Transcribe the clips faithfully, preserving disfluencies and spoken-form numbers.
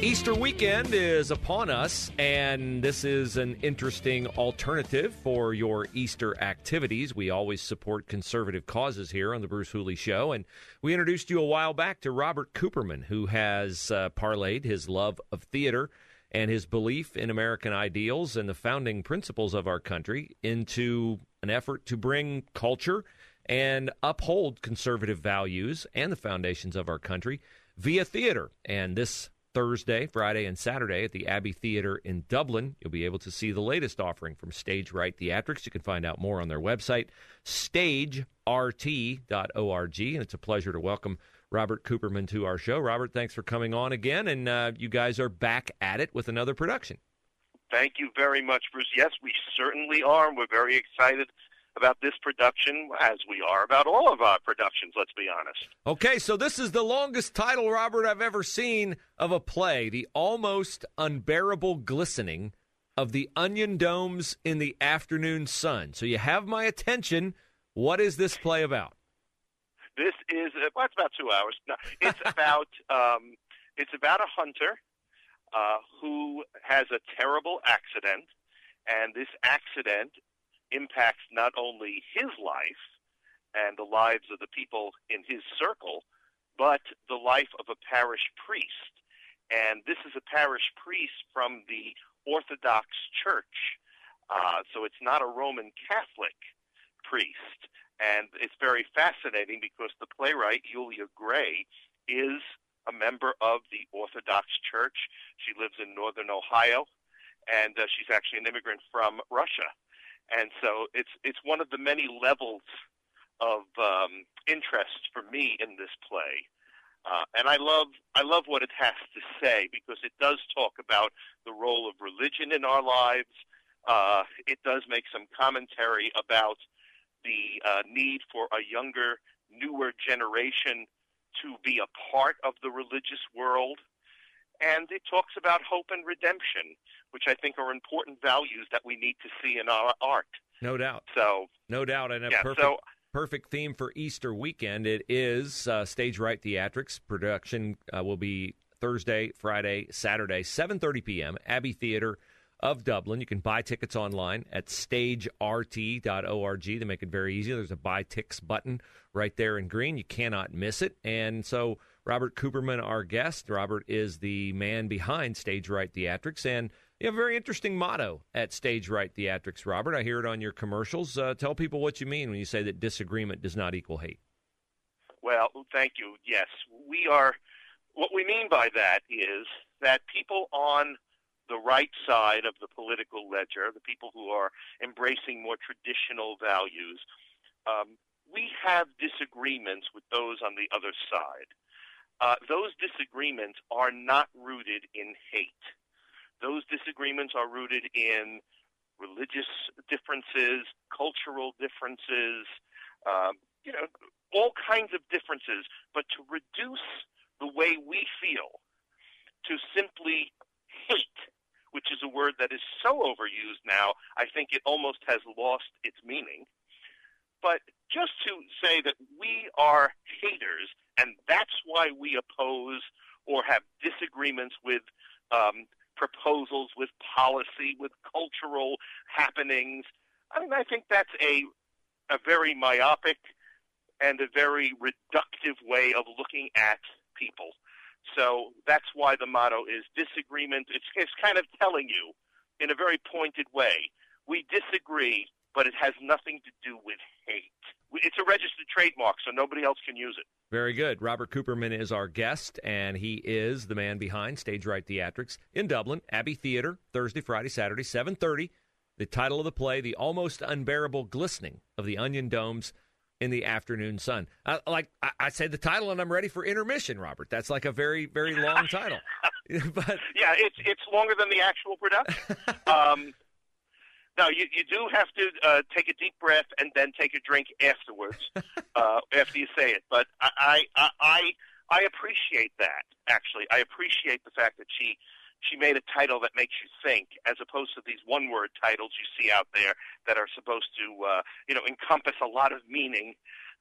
Easter weekend is upon us, and this is an interesting alternative for your Easter activities. We always support conservative causes here on the Bruce Hooley Show, and we introduced you a while back to Robert Cooperman, who has uh, parlayed his love of theater and his belief in American ideals and the founding principles of our country into an effort to bring culture and uphold conservative values and the foundations of our country via theater. And this Thursday, Friday, and Saturday at the Abbey Theatre in Dublin, you'll be able to see the latest offering from Stage Right Theatrics. You can find out more on their website, stagert dot org. And it's a pleasure to welcome Robert Cooperman to our show. Robert, thanks for coming on again, and uh, you guys are back at it with another production. Thank you very much, Bruce. Yes, we certainly are, and we're very excited about this production, as we are about all of our productions, let's be honest. Okay, so this is the longest title, Robert, I've ever seen of a play, The Almost Unbearable Glistening of the Onion Domes in the Afternoon Sun. So you have my attention. What is this play about? This is, well, it's about two hours. No, it's, about, um, it's about a hunter uh, who has a terrible accident, and this accident impacts not only his life and the lives of the people in his circle, but the life of a parish priest. And this is a parish priest from the Orthodox Church, uh, so it's not a Roman Catholic priest. And it's very fascinating because the playwright, Julia Gray, is a member of the Orthodox Church. She lives in northern Ohio, and uh, she's actually an immigrant from Russia. And so it's it's one of the many levels of um, interest for me in this play, uh, and I love I love what it has to say, because it does talk about the role of religion in our lives. Uh, it does make some commentary about the uh, need for a younger, newer generation to be a part of the religious world. And it talks about hope and redemption, which I think are important values that we need to see in our art. No doubt. So, no doubt. And a yeah, perfect, so, perfect theme for Easter weekend. It is uh, Stage Right Theatrics. Production uh, will be Thursday, Friday, Saturday, seven thirty p.m., Abbey Theatre of Dublin. You can buy tickets online at stagert dot org. They make it very easy. There's a buy tickets button right there in green. You cannot miss it. And so Robert Cooperman, our guest. Robert is the man behind Stage Right Theatrics, and you have a very interesting motto at Stage Right Theatrics, Robert. I hear it on your commercials. Uh, tell people what you mean when you say that disagreement does not equal hate. Well, thank you. Yes, we are. What we mean by that is that people on the right side of the political ledger, the people who are embracing more traditional values, um, we have disagreements with those on the other side. Uh, those disagreements are not rooted in hate. Those disagreements are rooted in religious differences, cultural differences, uh, you know, all kinds of differences. But to reduce the way we feel to simply hate, which is a word that is so overused now, I think it almost has lost its meaning. But just to say that we are haters, and that's why we oppose or have disagreements with um, proposals, with policy, with cultural happenings, I mean, I think that's a a very myopic and a very reductive way of looking at people. So that's why the motto is disagreement. It's, it's kind of telling you in a very pointed way, we disagree, but it has nothing to do with hate. It's a registered trademark, so nobody else can use it. Very good. Robert Cooperman is our guest, and he is the man behind Stage Right Theatrics in Dublin, Abbey Theatre, Thursday, Friday, Saturday, seven thirty. The title of the play, The Almost Unbearable Glistening of the Onion Domes in the Afternoon Sun. I, like I, I said the title, and I'm ready for intermission, Robert. That's like a very, very long title. But yeah, it's it's longer than the actual production. um Now, you, you do have to uh, take a deep breath and then take a drink afterwards, uh, after you say it. But I, I I I appreciate that, actually. I appreciate the fact that she she made a title that makes you think, as opposed to these one-word titles you see out there that are supposed to, uh, you know, encompass a lot of meaning.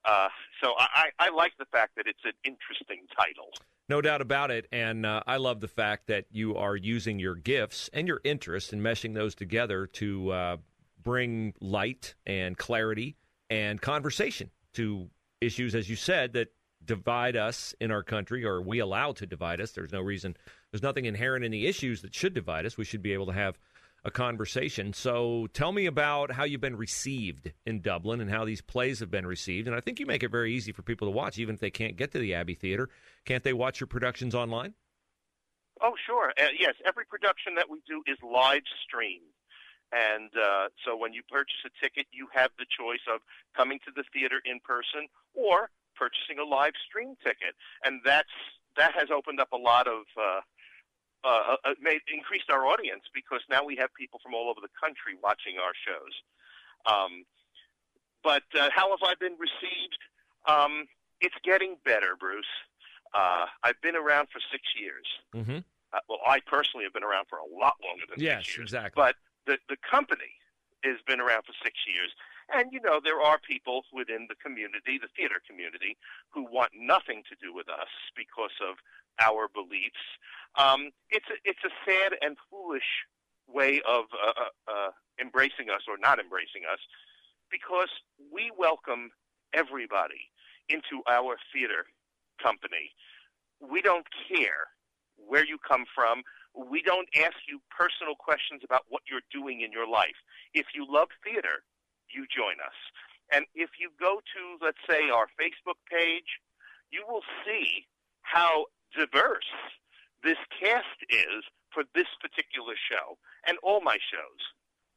Uh, so I, I like the fact that it's an interesting title. No doubt about it, and uh, I love the fact that you are using your gifts and your interests and meshing those together to uh, bring light and clarity and conversation to issues, as you said, that divide us in our country, or we allow to divide us. There's no reason. There's nothing inherent in the issues that should divide us. We should be able to have a conversation. So tell me about how you've been received in Dublin and how these plays have been received. And I think you make it very easy for people to watch, even if they can't get to the Abbey Theatre. Can't they watch your productions online? Oh, sure. Uh, yes, every production that we do is live streamed. And uh, so when you purchase a ticket, you have the choice of coming to the theater in person or purchasing a live stream ticket. And that's that has opened up a lot of... Uh, Uh, made, increased our audience, because now we have people from all over the country watching our shows. Um, but uh, how have I been received? Um, it's getting better, Bruce. Uh, I've been around for six years. Mm-hmm. Uh, well, I personally have been around for a lot longer than yes, six years. Yes, exactly. But the, the company has been around for six years. And, you know, there are people within the community, the theater community, who want nothing to do with us because of our beliefs. Um, it's a, it's a sad and foolish way of uh, uh, embracing us or not embracing us, because we welcome everybody into our theater company. We don't care where you come from. We don't ask you personal questions about what you're doing in your life. If you love theater, you join us. And if you go to, let's say, our Facebook page, you will see how diverse this cast is for this particular show and all my shows.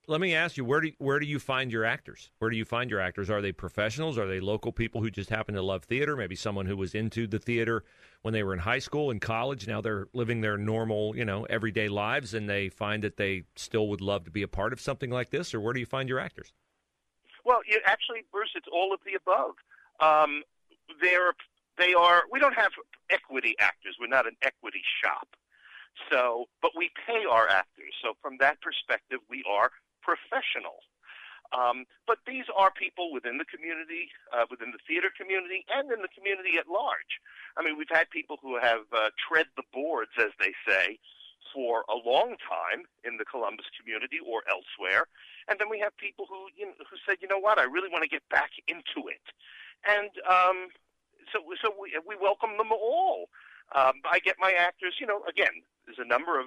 Let me ask you, where do where do you find your actors? Where do you find your actors? Are they professionals? Are they local people who just happen to love theater? Maybe someone who was into the theater when they were in high school and college. Now they're living their normal, you know, everyday lives, and they find that they still would love to be a part of something like this. Or where do you find your actors? Well, you, actually, Bruce, it's all of the above. Um, they're, they are. We don't have equity actors. We're not an equity shop. So, but we pay our actors. So, from that perspective, we are professional. Um, but these are people within the community, uh, within the theater community, and in the community at large. I mean, we've had people who have uh, tread the boards, as they say, for a long time in the Columbus community or elsewhere. And then we have people who you know, who said, you know what, I really want to get back into it. And um, so so we, we welcome them all. Um, I get my actors, you know, again, there's a number of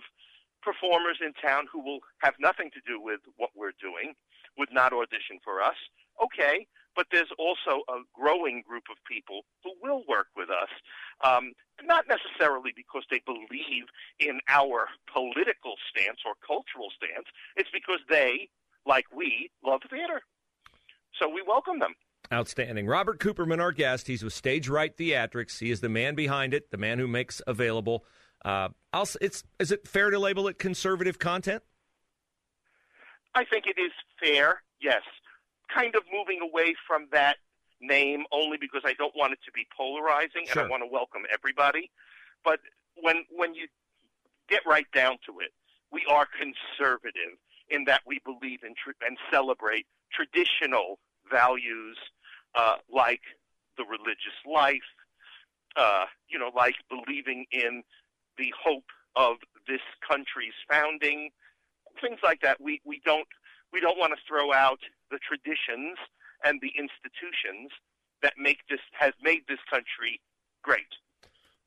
performers in town who will have nothing to do with what we're doing, would not audition for us. Okay, but there's also a growing group of people who will work with us, um, not necessarily because they believe in our political stance or cultural stance. It's because they, like we, love theater. So we welcome them. Outstanding. Robert Cooperman, our guest. He's with Stage Right Theatrics. He is the man behind it, the man who makes available. Uh, I'll, it's, is it fair to label it conservative content? I think it is fair, yes. Kind of moving away from that name only because I don't want it to be polarizing, sure. And I want to welcome everybody. But when when you get right down to it, we are conservative in that we believe in tr- and celebrate traditional values uh, like the religious life, uh, you know, like believing in the hope of this country's founding, things like that. We we don't we don't want to throw out the traditions and the institutions that make this has made this country great.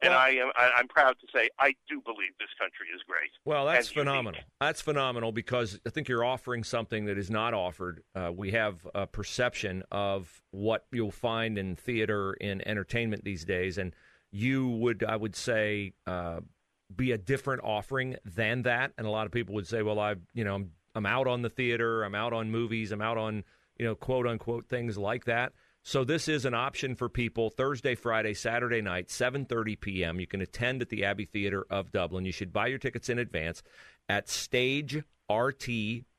And well, I am, I, I'm proud to say I do believe this country is great. Well, that's phenomenal. Unique. That's phenomenal because I think you're offering something that is not offered. Uh, we have a perception of what you'll find in theater, in entertainment these days. And you would, I would say, uh, be a different offering than that. And a lot of people would say, well, I, you know, I'm, I'm out on the theater. I'm out on movies. I'm out on, you know, quote unquote things like that. So this is an option for people Thursday, Friday, Saturday night, seven thirty p.m. You can attend at the Abbey Theatre of Dublin. You should buy your tickets in advance at stagert,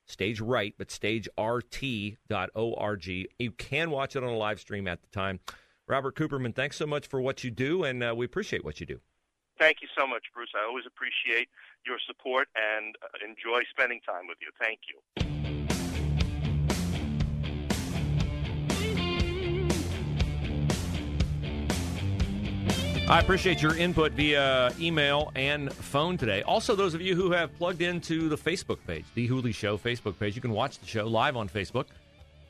stage right, but stagert dot org. You can watch it on a live stream at the time. Robert Cooperman, thanks so much for what you do, and uh, we appreciate what you do. Thank you so much, Bruce. I always appreciate your support and enjoy spending time with you. Thank you. I appreciate your input via email and phone today. Also, those of you who have plugged into the Facebook page, The Hooley Show Facebook page, you can watch the show live on Facebook,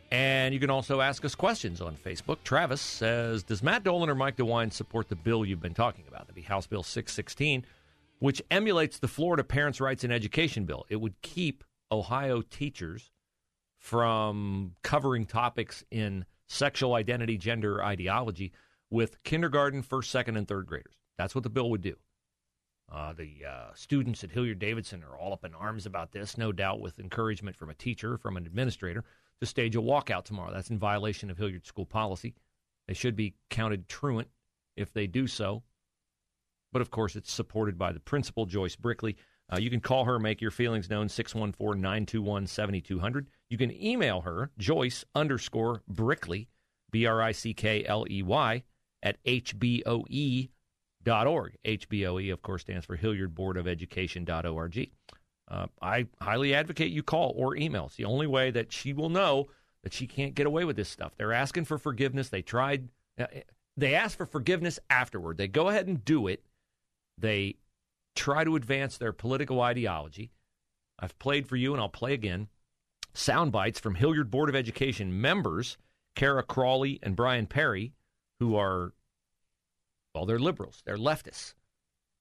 and you can also ask us questions on Facebook. Travis says, does Matt Dolan or Mike DeWine support the bill you've been talking about? That'd be House Bill six sixteen, which emulates the Florida Parents' Rights in Education bill. It would keep Ohio teachers from covering topics in sexual identity, gender ideology, with kindergarten, first, second, and third graders. That's what the bill would do. Uh, the uh, students at Hilliard-Davidson are all up in arms about this, no doubt with encouragement from a teacher, from an administrator, to stage a walkout tomorrow. That's in violation of Hilliard school policy. They should be counted truant if they do so. But, of course, it's supported by the principal, Joyce Brickley. Uh, you can call her, make your feelings known, six one four, nine two one, seven two zero zero. You can email her, Joyce underscore Brickley, B R I C K L E Y, at H B O E dot org. H B O E, of course, stands for Hilliard Board of Education dot org. Uh, I highly advocate you call or email. It's the only way that she will know that she can't get away with this stuff. They're asking for forgiveness. They tried. Uh, they asked for forgiveness afterward. They go ahead and do it. They try to advance their political ideology. I've played for you, and I'll play again, sound bites from Hilliard Board of Education members, Kara Crawley and Brian Perry, who are, well, they're liberals, they're leftists.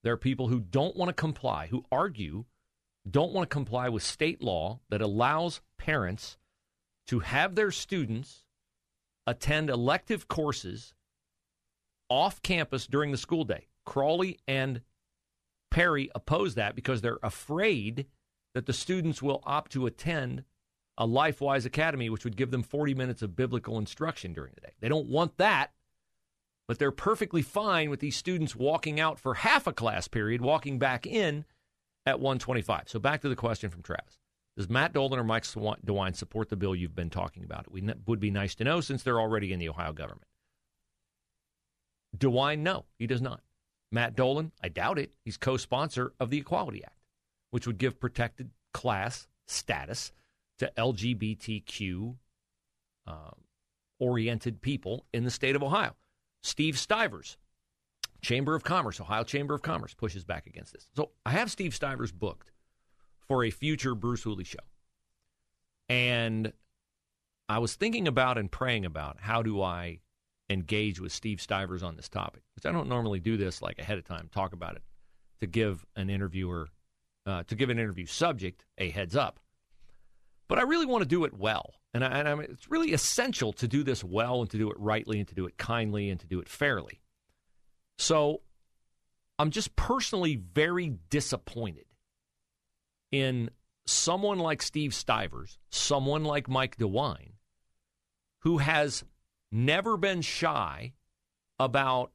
They're people who don't want to comply, who argue, don't want to comply with state law that allows parents to have their students attend elective courses off campus during the school day. Crawley and Perry oppose that because they're afraid that the students will opt to attend a LifeWise Academy, which would give them forty minutes of biblical instruction during the day. They don't want that. But they're perfectly fine with these students walking out for half a class period, walking back in at one twenty-five. So back to the question from Travis. Does Matt Dolan or Mike DeWine support the bill you've been talking about? It would be nice to know since they're already in the Ohio government. DeWine, no, he does not. Matt Dolan, I doubt it. He's co-sponsor of the Equality Act, which would give protected class status to L G B T Q uh, oriented people in the state of Ohio. Steve Stivers, Chamber of Commerce, Ohio Chamber of Commerce, pushes back against this. So I have Steve Stivers booked for a future Bruce Hooley show. And I was thinking about and praying about how do I engage with Steve Stivers on this topic, which I don't normally do this like ahead of time, talk about it, to give an interviewer, uh, to give an interview subject a heads up. But I really want to do it well, and, I, and I mean, it's really essential to do this well and to do it rightly and to do it kindly and to do it fairly. So I'm just personally very disappointed in someone like Steve Stivers, someone like Mike DeWine, who has never been shy about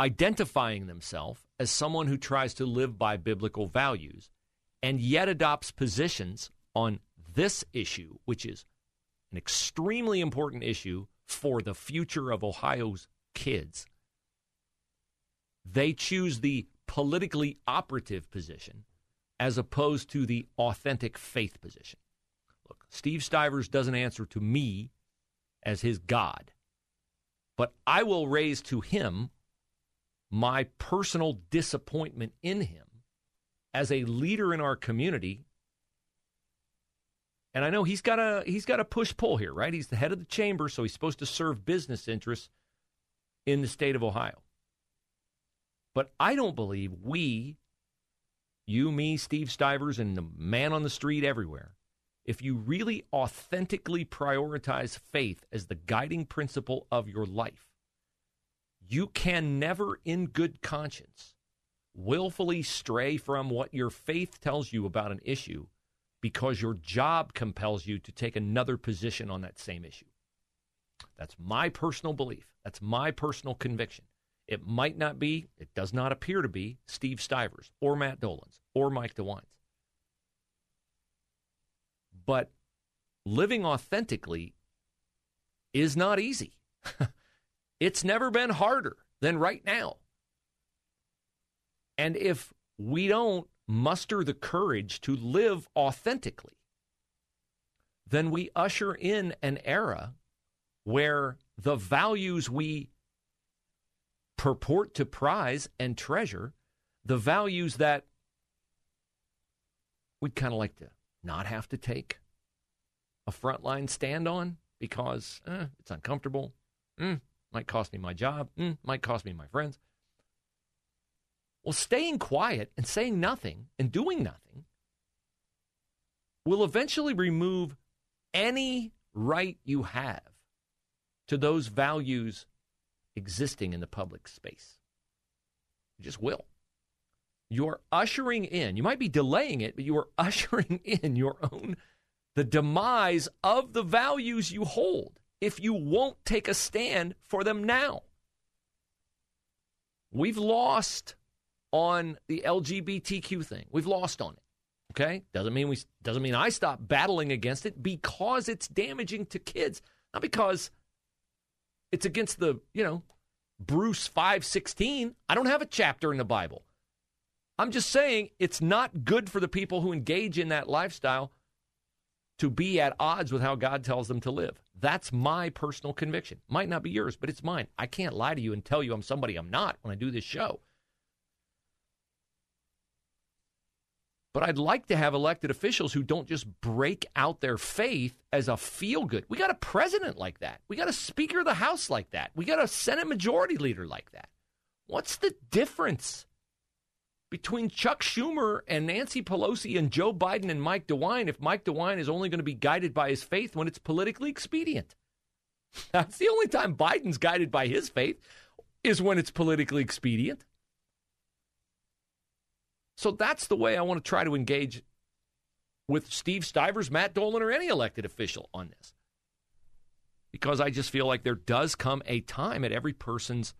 identifying themselves as someone who tries to live by biblical values, and yet adopts positions on this issue, which is an extremely important issue for the future of Ohio's kids. They choose the politically operative position as opposed to the authentic faith position. Look, Steve Stivers doesn't answer to me as his God, but I will raise to him my personal disappointment in him as a leader in our community. And I know he's got a he's got a push-pull here, right? He's the head of the chamber, so he's supposed to serve business interests in the state of Ohio. But I don't believe we, you, me, Steve Stivers, and the man on the street everywhere, if you really authentically prioritize faith as the guiding principle of your life, you can never in good conscience willfully stray from what your faith tells you about an issue because your job compels you to take another position on that same issue. That's my personal belief. That's my personal conviction. It might not be, it does not appear to be, Steve Stivers or Matt Dolan's or Mike DeWine's. But living authentically is not easy. It's never been harder than right now. And if we don't muster the courage to live authentically, then we usher in an era where the values we purport to prize and treasure, the values that we'd kind of like to not have to take a frontline stand on because eh, it's uncomfortable, mm, might cost me my job, mm, might cost me my friends. Well, staying quiet and saying nothing and doing nothing will eventually remove any right you have to those values existing in the public space. You just will. You're ushering in, you might be delaying it, but you are ushering in your own, the demise of the values you hold if you won't take a stand for them now. We've lost on the L G B T Q thing. We've lost on it, okay? Doesn't mean we, doesn't mean I stop battling against it because it's damaging to kids, not because it's against the, you know, Bruce five sixteen. I don't have a chapter in the Bible. I'm just saying it's not good for the people who engage in that lifestyle to be at odds with how God tells them to live. That's my personal conviction. Might not be yours, but it's mine. I can't lie to you and tell you I'm somebody I'm not when I do this show. But I'd like to have elected officials who don't just break out their faith as a feel-good. We got a president like that. We got a Speaker of the House like that. We got a Senate Majority Leader like that. What's the difference between Chuck Schumer and Nancy Pelosi and Joe Biden and Mike DeWine if Mike DeWine is only going to be guided by his faith when it's politically expedient? That's the only time Biden's guided by his faith is when it's politically expedient. So that's the way I want to try to engage with Steve Stivers, Matt Dolan, or any elected official on this. Because I just feel like there does come a time at every person's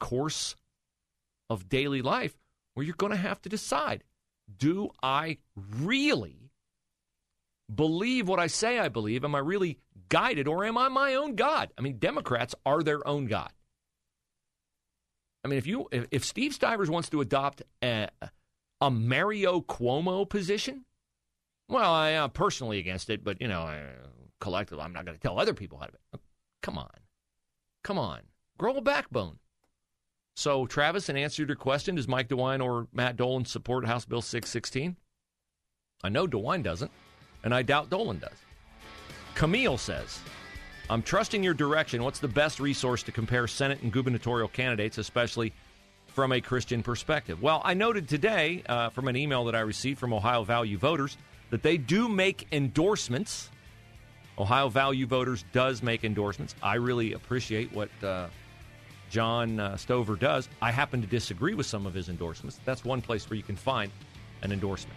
course of daily life where you're going to have to decide, do I really believe what I say I believe? Am I really guided, or am I my own God? I mean, Democrats are their own God. I mean, if you if, if Steve Stivers wants to adopt a, a Mario Cuomo position, well, I, I'm personally against it, but, you know, I, collectively, I'm not going to tell other people how to. Come on. Come on. Grow a backbone. So, Travis, in answer to your question, does Mike DeWine or Matt Dolan support House Bill six sixteen? I know DeWine doesn't, and I doubt Dolan does. Camille says, I'm trusting your direction. What's the best resource to compare Senate and gubernatorial candidates, especially from a Christian perspective? Well, I noted today uh, from an email that I received from Ohio Value Voters that they do make endorsements. Ohio Value Voters does make endorsements. I really appreciate what uh, John uh, Stover does. I happen to disagree with some of his endorsements. That's one place where you can find an endorsement.